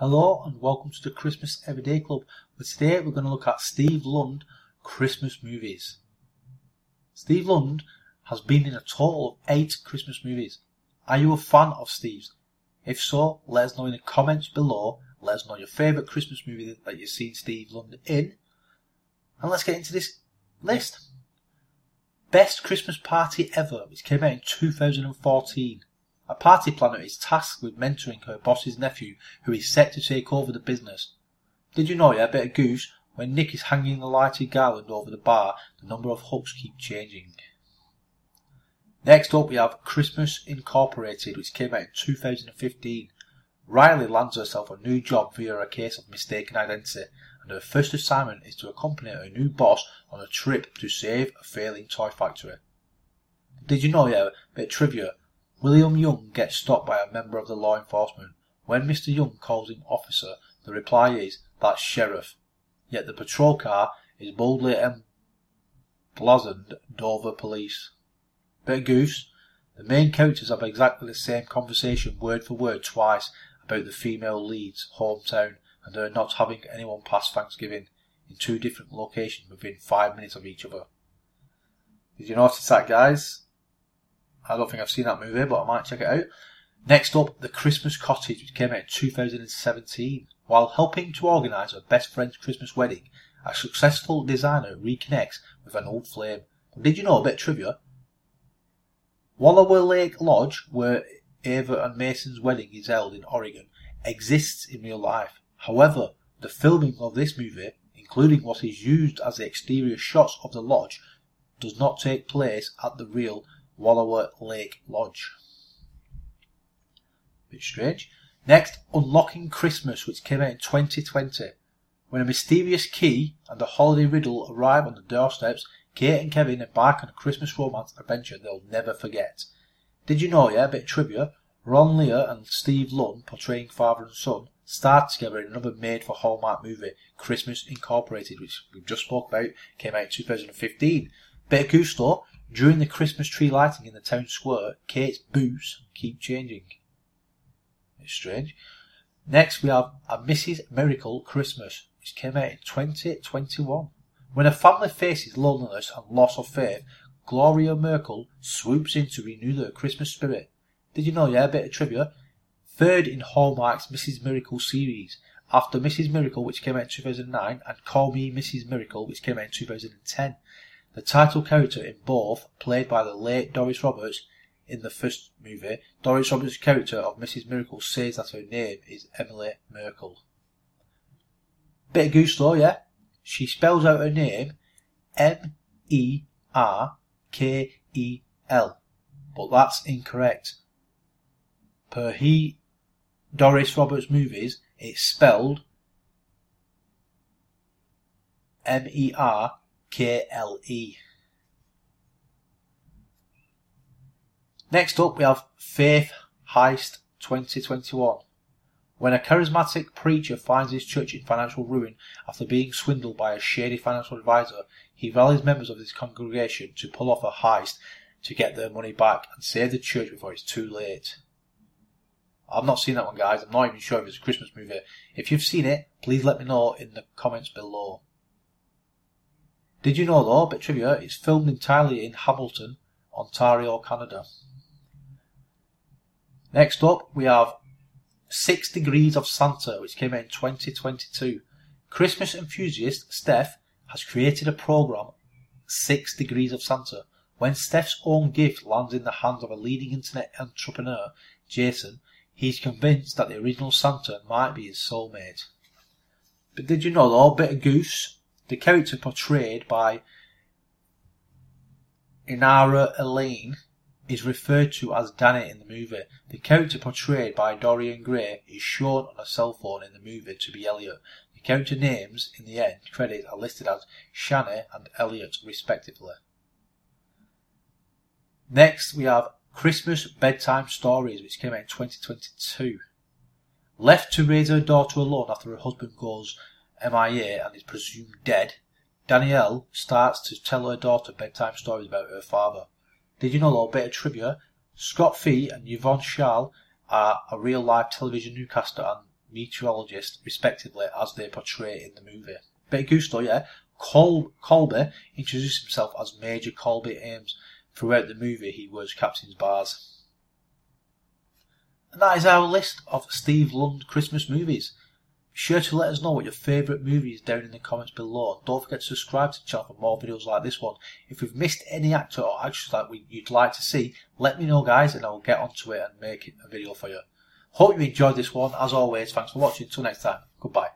Hello and welcome to the Christmas Everyday Club, where today we're going to look at Steve Lund Christmas movies. Steve Lund has been in a total of 8 Christmas movies. Are you a fan of Steve's? If so, let us know in the comments below. Let us know your favourite Christmas movie that you've seen Steve Lund in. And let's get into this list. Best Christmas Party Ever, which came out in 2014. A party planner is tasked with mentoring her boss's nephew, who is set to take over the business. Did you know you're a bit of goose? When Nick is hanging the lighted garland over the bar, the number of hooks keep changing. Next up we have Christmas Incorporated, which came out in 2015. Riley lands herself a new job via a case of mistaken identity, and her first assignment is to accompany her new boss on a trip to save a failing toy factory. Did you know you're a bit of trivia? William Young gets stopped by a member of the law enforcement. When Mr. Young calls him officer, the reply is, "That's sheriff." Yet the patrol car is boldly emblazoned Dover Police. Bit of goose. The main characters have exactly the same conversation word for word twice about the female lead's hometown and her not having anyone past Thanksgiving in 2 different locations within 5 minutes of each other. Did you notice that, guys? I don't think I've seen that movie, but I might check it out. Next up, The Christmas Cottage, which came out in 2017. While helping to organise her best friend's Christmas wedding, a successful designer reconnects with an old flame. Did you know, a bit of trivia? Wallowa Lake Lodge, where Ava and Mason's wedding is held in Oregon, exists in real life. However, the filming of this movie, including what is used as the exterior shots of the lodge, does not take place at the real Wallowa Lake Lodge. Bit strange. Next, Unlocking Christmas, which came out in 2020. When a mysterious key and a holiday riddle arrive on the doorsteps, Kate and Kevin embark on a Christmas romance adventure they'll never forget. Did you know, yeah, a bit of trivia, Ron Lear and Steve Lund, portraying father and son, starred together in another made-for-Hallmark movie, Christmas Incorporated, which we just spoke about, came out in 2015. Bit of goose though. During the Christmas tree lighting in the town square, Kate's boots keep changing. It's strange. Next we have a Mrs Miracle Christmas, which came out in 2021. When a family faces loneliness and loss of faith, Gloria Merkel swoops in to renew their Christmas spirit. Did you know, yeah, a bit of trivia? 3rd in Hallmark's Mrs Miracle series, after Mrs Miracle, which came out in 2009, and Call Me Mrs Miracle, which came out in 2010. The title character in both, played by the late Doris Roberts in the first movie, Doris Roberts' character of Mrs Miracle says that her name is Emily Merkel. Bit of goose though, yeah? She spells out her name M-E-R-K-E-L, but that's incorrect. Per Doris Roberts movies, it's spelled M-E-R-K-E-L. KLE. Next up we have Faith Heist 2021. When a charismatic preacher finds his church in financial ruin after being swindled by a shady financial advisor, he rallies members of his congregation to pull off a heist to get their money back and save the church before it's too late. I've not seen that one, guys. I'm not even sure if it's a Christmas movie. If you've seen it, please let me know in the comments below. Did you know though, a bit of trivia, it's filmed entirely in Hamilton, Ontario, Canada. Next up we have 6 Degrees of Santa, which came out in 2022. Christmas enthusiast Steph has created a program, 6 Degrees of Santa. When Steph's own gift lands in the hands of a leading internet entrepreneur, Jason, he's convinced that the original Santa might be his soulmate. But did you know though, a bit of goose? The character portrayed by Inara Elaine is referred to as Danny in the movie. The character portrayed by Dorian Gray is shown on a cell phone in the movie to be Elliot. The character names in the end credits are listed as Shani and Elliot respectively. Next we have Christmas Bedtime Stories, which came out in 2022. Left to raise her daughter alone after her husband goes MIA and is presumed dead, Danielle starts to tell her daughter bedtime stories about her father. Did you know though, a bit of trivia, Scott Fee and Yvonne Schall are a real life television newscaster and meteorologist, respectively, as they portray in the movie. Bit of gusto, yeah? Colby introduced himself as Major Colby Ames. Throughout the movie, he wears captain's bars. And that is our list of Steve Lund Christmas movies. Be sure to let us know what your favourite movie is down in the comments below. Don't forget to subscribe to the channel for more videos like this one. If we've missed any actor or actress that you'd like to see, let me know, guys, and I'll get onto it and make a video for you. Hope you enjoyed this one. As always, thanks for watching. Till next time, goodbye.